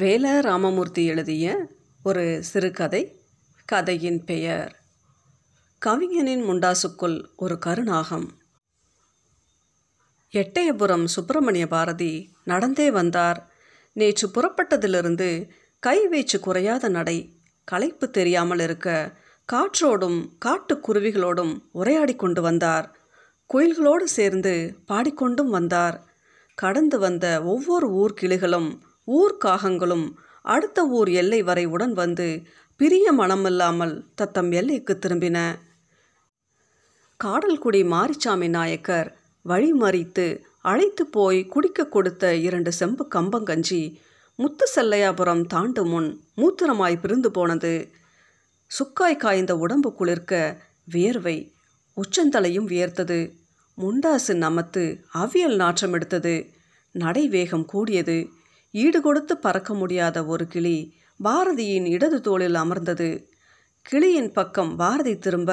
வேல ராமமூர்த்தி எழுதிய ஒரு சிறுகதை. கதையின் பெயர் கவிஞனின் முண்டாசுக்குள் ஒரு கருநாகம். எட்டயபுரம் சுப்பிரமணிய பாரதி நடந்தே வந்தார். நேற்று புறப்பட்டதிலிருந்து கை வீச்சு குறையாத நடை, களைப்பு தெரியாமல் இருக்க காற்றோடும் காட்டுக்குருவிகளோடும் உரையாடி கொண்டு வந்தார். குயில்களோடு சேர்ந்து பாடிக்கொண்டும் வந்தார். கடந்து வந்த ஒவ்வொரு ஊர்கிளிகளும் ஊர்காகங்களும் அடுத்த ஊர் எல்லை வரை உடன் வந்து பிரிய மனமில்லாமல் தத்தம் எல்லைக்கு திரும்பின. காடல்குடி மாரிச்சாமி நாயக்கர் வழிமறித்து அழைத்து போய் குடிக்க கொடுத்த 2 செம்பு கம்பங்கஞ்சி முத்து செல்லையாபுரம் தாண்டு முன் மூத்திரமாய் பிரிந்து போனது. சுக்காய் காய்ந்த உடம்பு குளிர்க்க வியர்வை உச்சந்தலையும் வியர்த்தது. முண்டாசு நமத்து அவியல் நாற்றம் எடுத்தது. நடை வேகம் கூடியது. ஈடுகொடுத்து பறக்க முடியாத ஒரு கிளி பாரதியின் இடது தோளில் அமர்ந்தது. கிளியின் பக்கம் பாரதி திரும்ப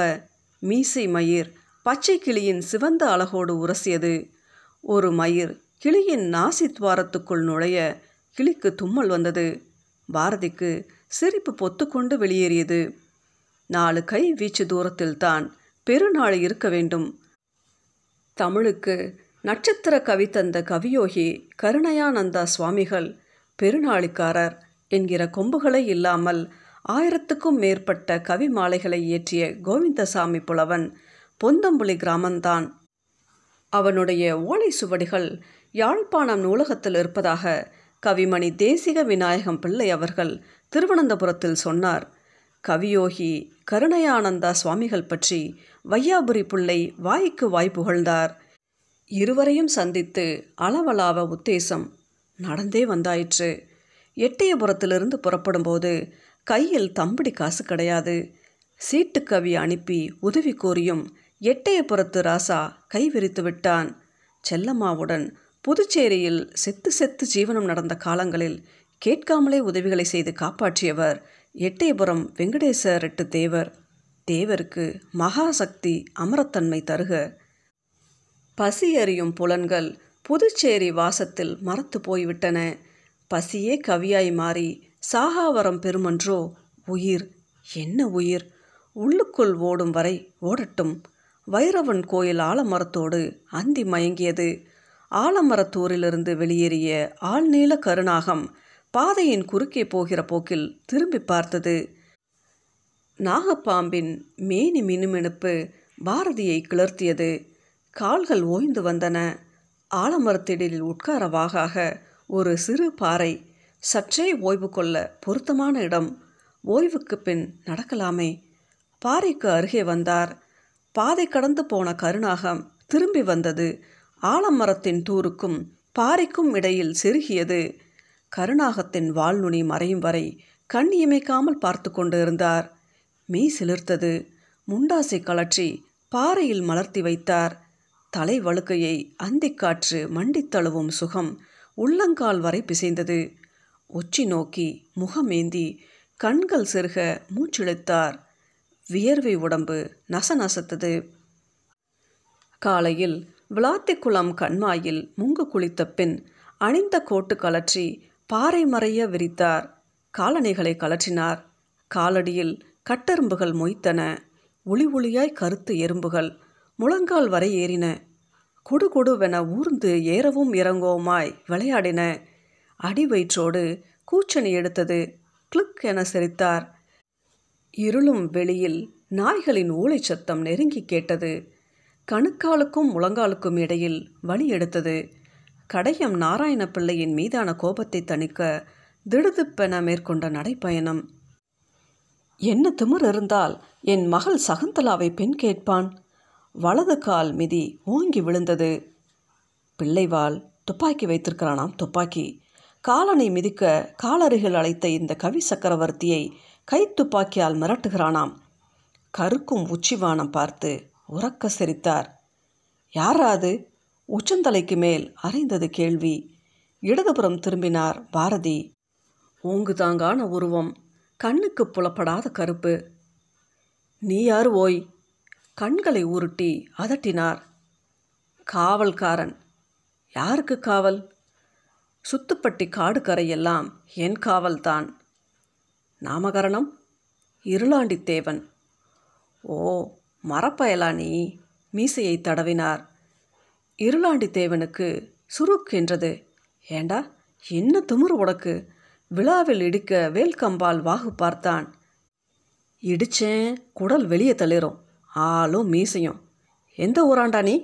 மீசை மயிர் பச்சை கிளியின் சிவந்த அழகோடு உரசியது. ஒரு மயிர் கிளியின் நாசி துவாரத்துக்குள் நுழைய கிளிக்கு தும்மல் வந்தது. பாரதிக்கு சிரிப்பு பொத்துக்கொண்டு வெளியேறியது. 4 கை வீச்சு தூரத்தில்தான் பெருநாள் இருக்க வேண்டும். தமிழுக்கு நட்சத்திர கவி தந்த கவியோகி கருணாயானந்தா சுவாமிகள் பெருநாளிக்காரர் என்கிற கொம்புகளை இல்லாமல் 1000க்கும் மேற்பட்ட கவி மாலைகளை இயற்றிய கோவிந்தசாமி புலவன் பொந்தம்புலி கிராமந்தான். அவனுடைய ஓலை சுவடிகள் யாழ்ப்பாணம் நூலகத்தில் இருப்பதாக கவிமணி தேசிக விநாயகம் பிள்ளை அவர்கள் திருவனந்தபுரத்தில் சொன்னார். கவியோகி கருணாயானந்தா சுவாமிகள் பற்றி வையாபுரி பிள்ளை வாய்க்கு வாய் புகழ்ந்தார். இருவரையும் சந்தித்து அளவலாவ உத்தேசம் நடந்தே வந்தாயிற்று. எட்டயபுரத்திலிருந்து புறப்படும்போது கையில் தம்படி காசு கிடையாது. சீட்டுக்கவி அனுப்பி உதவி கோரியும் எட்டயபுரத்து ராசா கை விரித்து விட்டான். செல்லம்மாவுடன் புதுச்சேரியில் செத்து செத்து ஜீவனம் நடந்த காலங்களில் கேட்காமலே உதவிகளை செய்து காப்பாற்றியவர் எட்டயபுரம் வெங்கடேசர் தேவர். தேவருக்கு மகாசக்தி அமரத்தன்மை தருக. பசி எறியும் புலன்கள் புதுச்சேரி வாசத்தில் மரத்து போய்விட்டன. பசியே கவியாய் மாறி சாகாவரம் பெருமன்றோ உயிர். என்ன உயிர்! உள்ளுக்குள் ஓடும் வரை ஓடட்டும். வைரவன் கோயில் ஆலமரத்தோடு அந்தி மயங்கியது. ஆலமரத்தூரிலிருந்து வெளியேறிய ஆழ்நீல கருநாகம் பாதையின் குறுக்கே போகிற போக்கில் திரும்பி பார்த்தது. நாகப்பாம்பின் மேனி மினுமினுப்பு பாரதியை கிளர்த்தியது. கால்கள் ஓய்ந்து வந்தன. ஆலமரத்திடலில் உட்காரவாக ஒரு சிறு பாறை, சற்றே ஓய்வு கொள்ள பொருத்தமான இடம். ஓய்வுக்கு பின் நடக்கலாமே. பாறைக்கு அருகே வந்தார். பாதை கடந்து போன கருநாகம் திரும்பி வந்தது. ஆலமரத்தின் தூருக்கும் பாறைக்கும் இடையில் செருகியது. கருநாகத்தின் வால்நுனி மறையும் வரை கண் இமைக்காமல் பார்த்து கொண்டு இருந்தார். மெய் சிலிர்த்தது. முண்டாசை கலற்றி பாறையில் மலர்த்தி வைத்தார். தலை வழுக்கையை அந்திக்காற்று மண்டித்தழுவும் சுகம் உள்ளங்கால் வரை பிசைந்தது. உச்சி நோக்கி முகமேந்தி கண்கள் செருக மூச்சிழுத்தார். வியர்வை உடம்பு நசநசத்தது. காலையில் விளாத்திக்குளம் கண்மாயில் முங்கு குளித்த பின் அணிந்த கோட்டு கலற்றி பாறை மறைய விரித்தார். காலணிகளை கலற்றினார். காலடியில் கட்டெரும்புகள் மொய்த்தன. ஒளி ஒளியாய் கருத்து எறும்புகள் முழங்கால் வரை ஏறின. குடுகுடுவென ஊர்ந்து ஏறவும் இறங்கோமாய் விளையாடின. அடி வயிற்றோடு கூச்சணி எடுத்தது. கிளிக் என சிரித்தார். இருளும் வெளியில் நாய்களின் ஊளை சத்தம் நெருங்கி கேட்டது. கணுக்காலுக்கும் முழங்காலுக்கும் இடையில் வலி எடுத்தது. கடையம் நாராயண பிள்ளையின் மீதான கோபத்தை தணிக்க திடுதிப்பென மேற்கொண்ட நடைப்பயணம். என்ன திமிர் இருந்தால் என் மகள் சகுந்தலாவை பெண் கேட்பான். வலது கால் மிதி ஓங்கி விழுந்தது. பிள்ளைவாள் துப்பாக்கி வைத்திருக்கிறானாம். துப்பாக்கி காலனை மிதிக்க காலருகில் அழைத்த இந்த கவி சக்கரவர்த்தியை கைத்துப்பாக்கியால் மிரட்டுகிறானாம். கருக்கும் உச்சிவானம் பார்த்து உறக்க சிரித்தார். யாராது? உச்சந்தலைக்கு மேல் அரைந்தது கேள்வி. இடதுபுறம் திரும்பினார் பாரதி. ஓங்குதாங்கான உருவம், கண்ணுக்கு புலப்படாத கருப்பு. நீ யார் ஓய்? கண்களை உருட்டி அதட்டினார். காவல்காரன். யாருக்கு காவல்? சுத்துப்பட்டி காடுகரையெல்லாம் என் காவல்தான். நாமகரணம் இருளாண்டித்தேவன். ஓ, மரப்பயலானி மீசையை தடவினார். இருளாண்டித்தேவனுக்கு சுருக்கென்றது. ஏண்டா என்ன திமிரு உனக்கு? விழாவில் இடிக்க வேல்கம்பால் வாகு பார்த்தான். இடிச்சேன், குடல் வெளியே தள்ளிரும், ஆளும் மீசையும். எந்த ஊராண்டா நீ?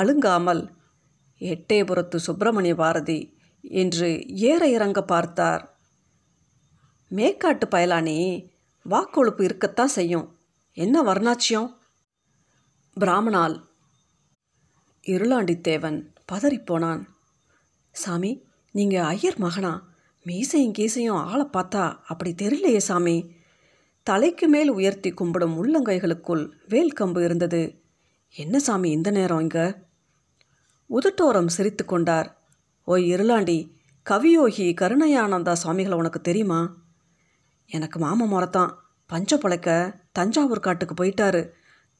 அழுங்காமல் எட்டயபுரத்து சுப்பிரமணிய பாரதி என்று ஏற இறங்க பார்த்தார். மேக்காட்டு பயலானி, வாக்கொழுப்பு இருக்கத்தான் செய்யும். என்ன வர்ணாச்சியம்? பிராமணால். இருளாண்டித்தேவன் பதறிப்போனான். சாமி, நீங்கள் ஐயர் மகனா? மீசையும் கீசையும் ஆளை பார்த்தா அப்படி தெரியலையே சாமி. தலைக்கு மேல் உயர்த்தி கும்பிடும் உள்ளங்கைகளுக்குள் வேல்கம்பு இருந்தது. என்ன சாமி இந்த நேரம் இங்கே? உதுட்டோரம் சிரித்து கொண்டார். ஓய் இருளாண்டி, கவியோகி கருணாயானந்தா சுவாமிகளை உனக்கு தெரியுமா? எனக்கு மாமன் முறைத்தான். பஞ்ச பழைக்க தஞ்சாவூர் காட்டுக்கு போயிட்டாரு.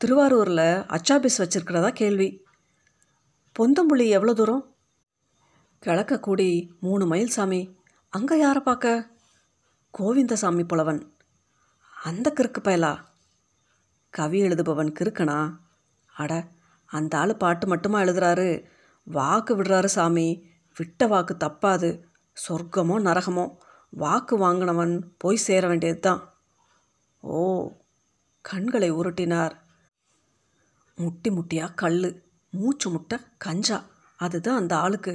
திருவாரூரில் அச்சாபீஸ் வச்சிருக்கிறதா கேள்வி. பொந்தம்புலி எவ்வளோ தூரம்? கிழக்க கூடி 3 மைல் சாமி. அங்கே யாரை பார்க்க? கோவிந்தசாமி புலவன். அந்த கிறுக்கு பயலா? கவி எழுதுபவன் கிறுக்கனா? அட, அந்த ஆள் பாட்டு மட்டுமா எழுதுறாரு? வாக்கு விடுறாரு சாமி. விட்ட வாக்கு தப்பாது. சொர்க்கமோ நரகமோ, வாக்கு வாங்கினவன் போய் சேர வேண்டியது தான். ஓ, கண்களை உருட்டினார். முட்டி முட்டியாக கல், மூச்சு முட்டை கஞ்சா, அதுதான் அந்த ஆளுக்கு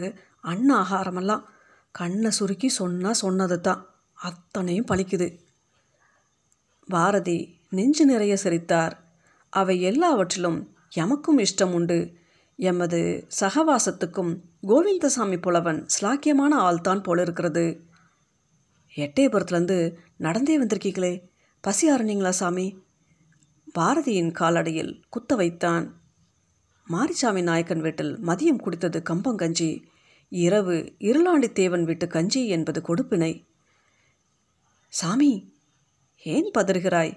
அன்ன ஆகாரமெல்லாம். கண்ணை சுருக்கி சொன்னால் சொன்னது தான் அத்தனையும் பழிக்குது. பாரதி நெஞ்சு நிறைய சிரித்தார். அவை எல்லாவற்றிலும் எமக்கும் இஷ்டம் உண்டு. எமது சகவாசத்துக்கும் கோவிந்தசாமி புலவன் ஸ்லாக்கியமான ஆள்தான் போலிருக்கிறது. எட்டயபுரத்துலேருந்து நடந்தே வந்திருக்கீங்களே, பசி ஆறுனீங்களா சாமி? பாரதியின் காலடியில் குத்த வைத்தான். மாரிச்சாமி நாயக்கன் வீட்டில் மதியம் குடித்தது கம்பங்கஞ்சி, இரவு இருளாண்டித்தேவன் வீட்டு கஞ்சி என்பது கொடுப்பினை. சாமி, ஏன் பதறுகிறாய்?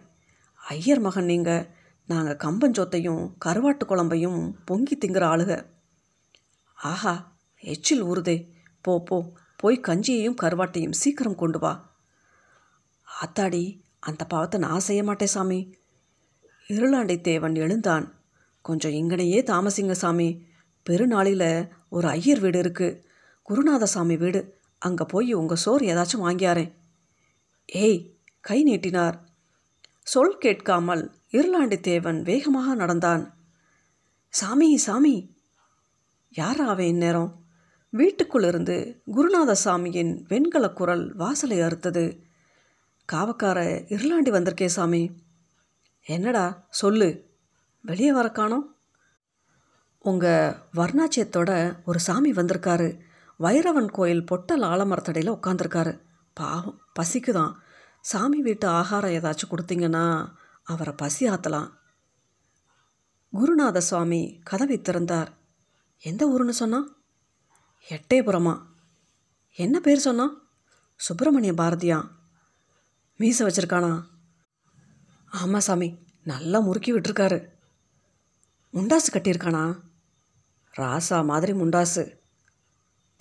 ஐயர் மகன் நீங்கள். நாங்கள் கம்பஞ்சோத்தையும் கருவாட்டு குழம்பையும் பொங்கி திங்கிற ஆளுக. ஆஹா, எச்சில் ஊறுதே. போ போ, போய் கஞ்சியையும் கருவாட்டையும் சீக்கிரம் கொண்டு வா. ஆத்தாடி, அந்த பாவத்தை நான் செய்ய மாட்டேன் சாமி. இருளாண்டித்தேவன் எழுந்தான். கொஞ்சம் இங்கனையே தாமசிங்க சாமி. பெருநாளில் ஒரு ஐயர் வீடு இருக்குது, குருநாதசாமி வீடு. அங்கே போய் உங்கள் சோறு ஏதாச்சும் வாங்கியாரேன். ஏய், கை நீட்டினார். சொல் கேட்காமல் இருளாண்டித்தேவன் வேகமாக நடந்தான். சாமி சாமி. யார் அவன் இந்நேரம்? வீட்டுக்குள்ளிருந்து குருநாதசாமியின் வெண்கல குரல் வாசலை அறுத்தது. காவக்கார இருளாண்டி வந்திருக்கே சாமி. என்னடா சொல்லு, வெளியே வர காணோம். உங்கள் வர்ணாச்சியத்தோட ஒரு சாமி வந்திருக்காரு. வைரவன் கோயில் பொட்டல் ஆலமரத்தடையில் உட்காந்துருக்காரு. பாவம் பசிக்குதான். சாமி வீட்டு ஆகாரம் ஏதாச்சும் கொடுத்தீங்கன்னா அவரை பசி ஆற்றலாம். குருநாதசாமி கதவை திறந்தார். எந்த ஊருன்னு சொன்னான்? எட்டயபுரமா? என்ன பேர் சொன்னான்? சுப்பிரமணிய பாரதியா? மீசை வச்சிருக்கானா? ஆமாம் சாமி, நல்லா முறுக்கி விட்டுருக்காரு. முண்டாசு கட்டியிருக்கானா? ராசா மாதிரி முண்டாசு.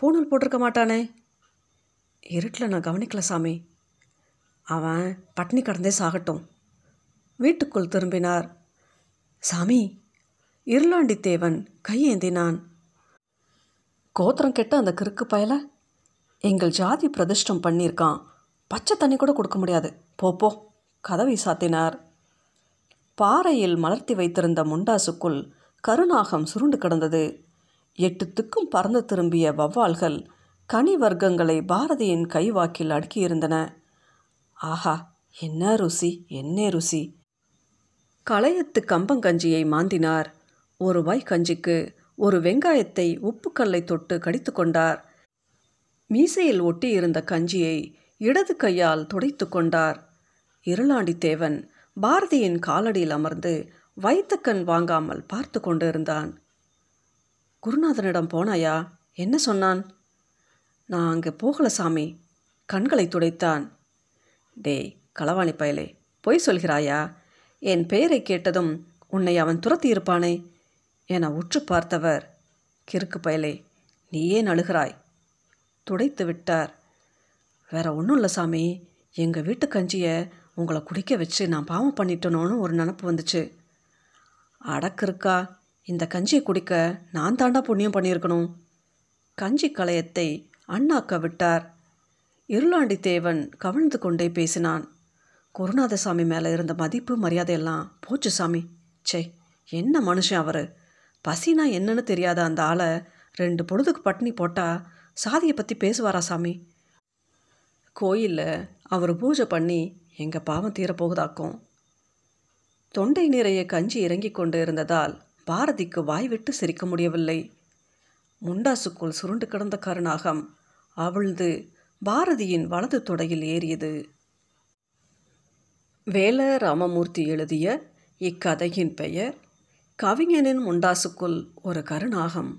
பூணூல் போட்டிருக்க மாட்டானே? இருட்டில் நான் கவனிக்கல சாமி. அவன் பட்டினி கடந்தே சாகட்டும். வீட்டுக்குள் திரும்பினார். சாமி, இருளாண்டித்தேவன் கையேந்தினான். கோத்திரம் கெட்ட அந்த கிறுக்கு பயல எங்கள் ஜாதி பிரதிஷ்டம் பண்ணியிருக்கான். பச்சை தண்ணி கூட கொடுக்க முடியாது. போப்போ. கதவை சாத்தினார். பாறையில் மலர்த்தி வைத்திருந்த முண்டாசுக்குள் கருநாகம் சுருண்டு கிடந்தது. 8 திக்கும் பறந்து திரும்பிய வௌவால்கள் கனி வர்க்கங்களை பாரதியின் கைவாக்கில் அடுக்கியிருந்தன. ஆஹா, என்ன ருசி, என்ன ருசி! களையத்து கம்பங்கஞ்சியை மாந்தினார். ஒரு வாய் கஞ்சிக்கு ஒரு வெங்காயத்தை உப்புக்கல்லை தொட்டு கடித்து கொண்டார். மீசையில் ஒட்டி இருந்த கஞ்சியை இடது கையால் துடைத்து கொண்டார். இருளாண்டித்தேவன் பாரதியின் காலடியில் அமர்ந்து வைத்தக்கண் வாங்காமல் பார்த்து கொண்டிருந்தான். குருநாதனிடம் போனாயா? என்ன சொன்னான்? நான் அங்கே போகல சாமி. கண்களை துடைத்தான். டேய் களவாணி பயலே, பொய் சொல்கிறாயா? என் பெயரை கேட்டதும் உன்னை அவன் துரத்தி இருப்பானே என உற்று பார்த்தவர். கிறுக்கு பயலே, நீயே நழுகிறாய். துடைத்து விட்டார். வேற ஒன்றும் இல்லை சாமி, எங்கள் வீட்டு கஞ்சியை உங்களை குடிக்க வச்சு நான் பாவம் பண்ணிட்டேனோன்னு ஒரு நினப்பு வந்துச்சு. அடக்கிருக்கா, இந்த கஞ்சியை குடிக்க நான் தாண்டா புண்ணியம் பண்ணியிருக்கணும். கஞ்சி கலையத்தை அண்ணாக்க விட்டார். இருளாண்டித்தேவன் கவிழ்ந்து கொண்டே பேசினான். குருநாதசாமி மேலே இருந்த மதிப்பு மரியாதையெல்லாம் போச்சு சாமி. சே, என்ன மனுஷன் அவர். பசினா என்னன்னு தெரியாத அந்த ஆளை 2 பொழுதுக்கு பட்டினி போட்டால் சாதியை பற்றி பேசுவாரா சாமி? கோயிலில் அவர் பூஜை பண்ணி எங்கள் பாவம் தீரப்போகுதாக்கும். தொண்டை நிறைய கஞ்சி இறங்கி கொண்டு இருந்ததால் பாரதிக்கு வாய்விட்டு சிரிக்க முடியவில்லை. முண்டாசுக்குள் சுருண்டு கிடந்த கருநாகம் அவிழ்ந்து பாரதியின் வலது தொடையில் ஏறியது. வேல ராமமூர்த்தி எழுதிய இக்கதையின் பெயர் கவிஞனின் முண்டாசுக்குள் ஒரு கருநாகம்.